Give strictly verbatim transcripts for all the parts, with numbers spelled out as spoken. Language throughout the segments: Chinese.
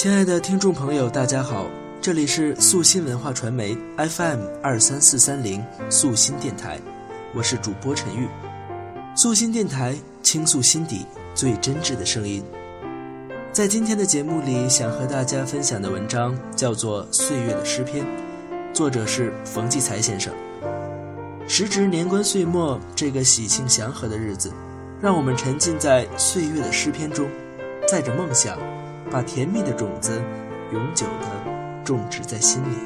亲爱的听众朋友，大家好，这里是素心文化传媒 F M 二三四三零素心电台，我是主播陈玉。素心电台，倾诉心底最真挚的声音。在今天的节目里，想和大家分享的文章叫做《岁月的诗篇》，作者是冯骥才先生。时值年关岁末，这个喜庆祥和的日子，让我们沉浸在岁月的诗篇中，载着梦想，把甜蜜的种子永久地种植在心里。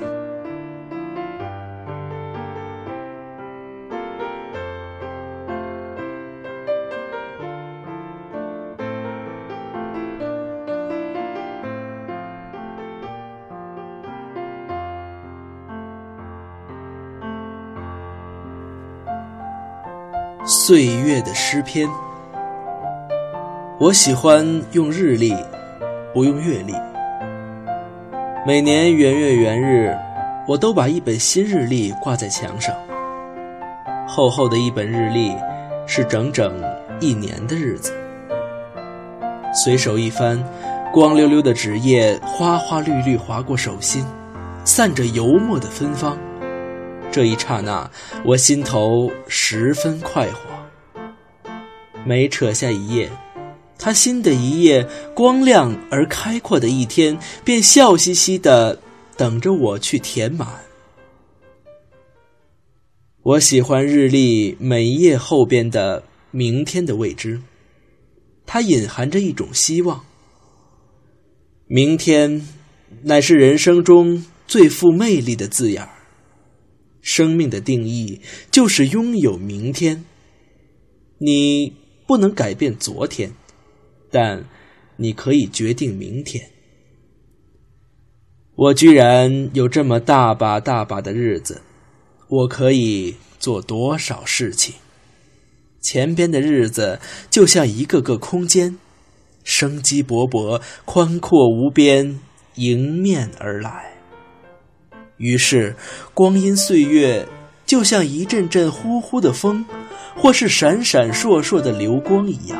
岁月的诗篇，我喜欢用日历不用月历。每年元月元日，我都把一本新日历挂在墙上。厚厚的一本日历，是整整一年的日子。随手一翻，光溜溜的纸页花花绿绿划过手心，散着油墨的芬芳。这一刹那，我心头十分快活。每扯下一页，他新的一夜，光亮而开阔的一天，便笑嘻嘻地等着我去填满。我喜欢日历每一页后边的明天的未知，它隐含着一种希望。明天乃是人生中最富魅力的字眼儿。生命的定义就是拥有明天。你不能改变昨天，但你可以决定明天。我居然有这么大把大把的日子，我可以做多少事情？前边的日子就像一个个空间，生机勃勃，宽阔无边，迎面而来。于是，光阴岁月就像一阵阵呼呼的风，或是闪闪烁烁的流光一样。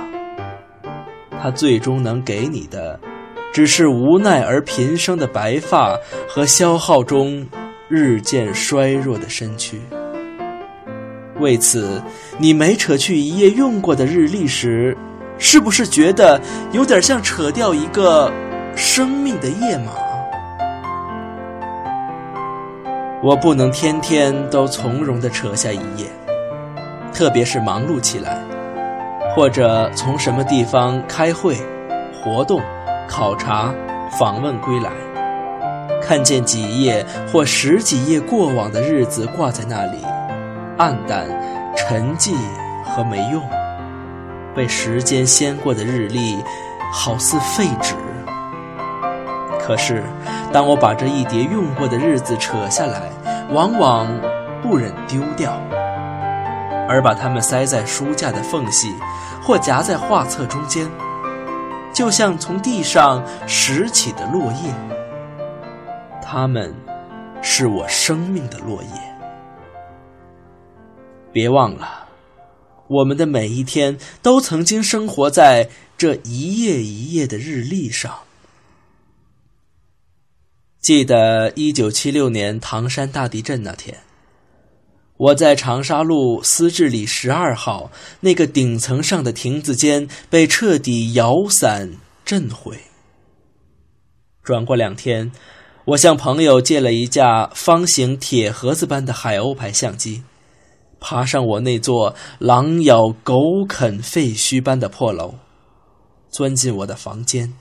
他最终能给你的，只是无奈而频生的白发和消耗中日渐衰弱的身躯。为此，你每扯去一页用过的日历时，是不是觉得有点像扯掉一个生命的页码？我不能天天都从容地扯下一页，特别是忙碌起来，或者从什么地方开会、活动、考察、访问归来，看见几页或十几页过往的日子挂在那里，暗淡、沉寂和没用，被时间掀过的日历好似废纸。可是，当我把这一叠用过的日子扯下来，往往不忍丢掉，而把它们塞在书架的缝隙，或夹在画册中间，就像从地上拾起的落叶。它们是我生命的落叶。别忘了，我们的每一天都曾经生活在这一页一页的日历上。记得一九七六年唐山大地震那天，我在长沙路丝质里十二号那个顶层上的亭子间被彻底摇散震毁。转过两天，我向朋友借了一架方形铁盒子般的海鸥牌相机，爬上我那座狼咬狗啃废墟般的破楼，钻进我的房间，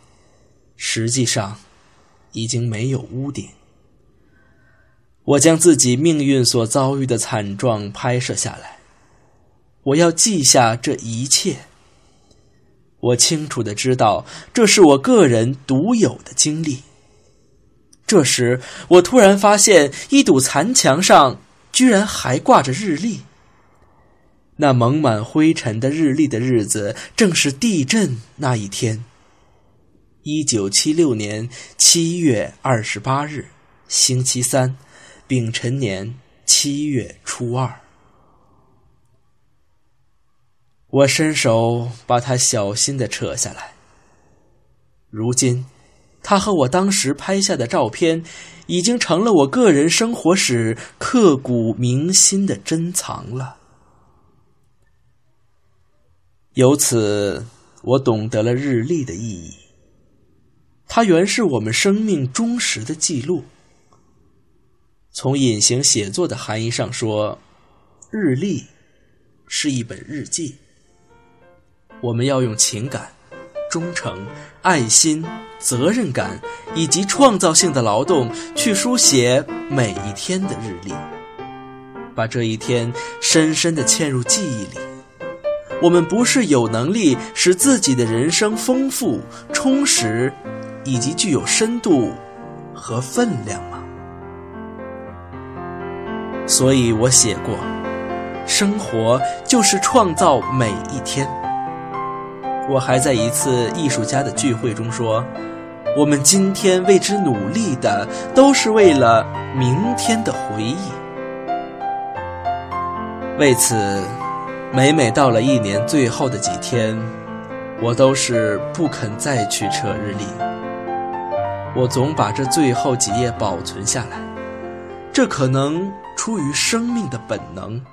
实际上已经没有屋顶。我将自己命运所遭遇的惨状拍摄下来，我要记下这一切。我清楚地知道，这是我个人独有的经历。这时，我突然发现一堵残墙上居然还挂着日历。那蒙满灰尘的日历的日子，正是地震那一天。一九七六年七月二十八日，星期三。丙辰年七月初二，我伸手把它小心地扯下来。如今，他和我当时拍下的照片，已经成了我个人生活史刻骨铭心的珍藏了。由此，我懂得了日历的意义。它原是我们生命忠实的记录。从隐形写作的含义上说，日历是一本日记。我们要用情感、忠诚、爱心、责任感以及创造性的劳动去书写每一天的日历，把这一天深深地嵌入记忆里。我们不是有能力使自己的人生丰富、充实以及具有深度和分量吗？所以我写过，生活就是创造每一天。我还在一次艺术家的聚会中说，我们今天为之努力的，都是为了明天的回忆。为此，每每到了一年最后的几天，我都是不肯再去扯日历。我总把这最后几页保存下来，这可能出于生命的本能。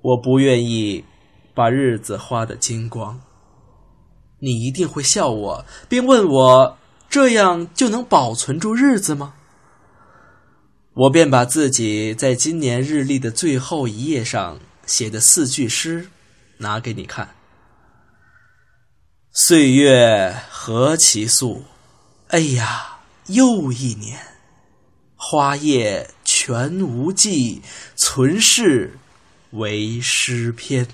我不愿意把日子花得精光。你一定会笑我，并问我，这样就能保存住日子吗？我便把自己在今年日历的最后一页上写的四句诗拿给你看。岁月何其速，哎呀，又一年，花叶全无际，存世为诗篇。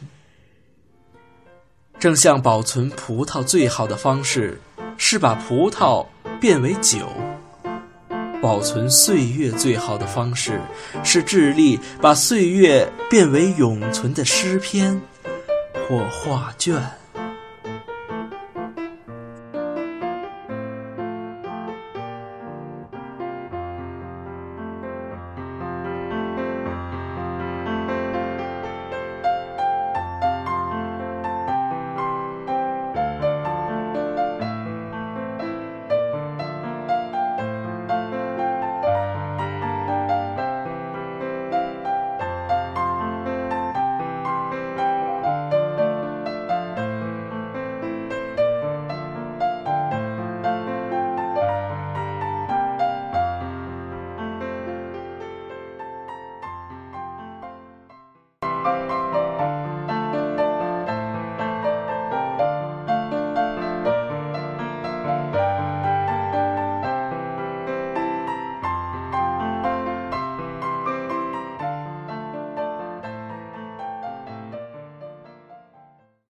正像保存葡萄最好的方式是把葡萄变为酒，保存岁月最好的方式是致力把岁月变为永存的诗篇或画卷。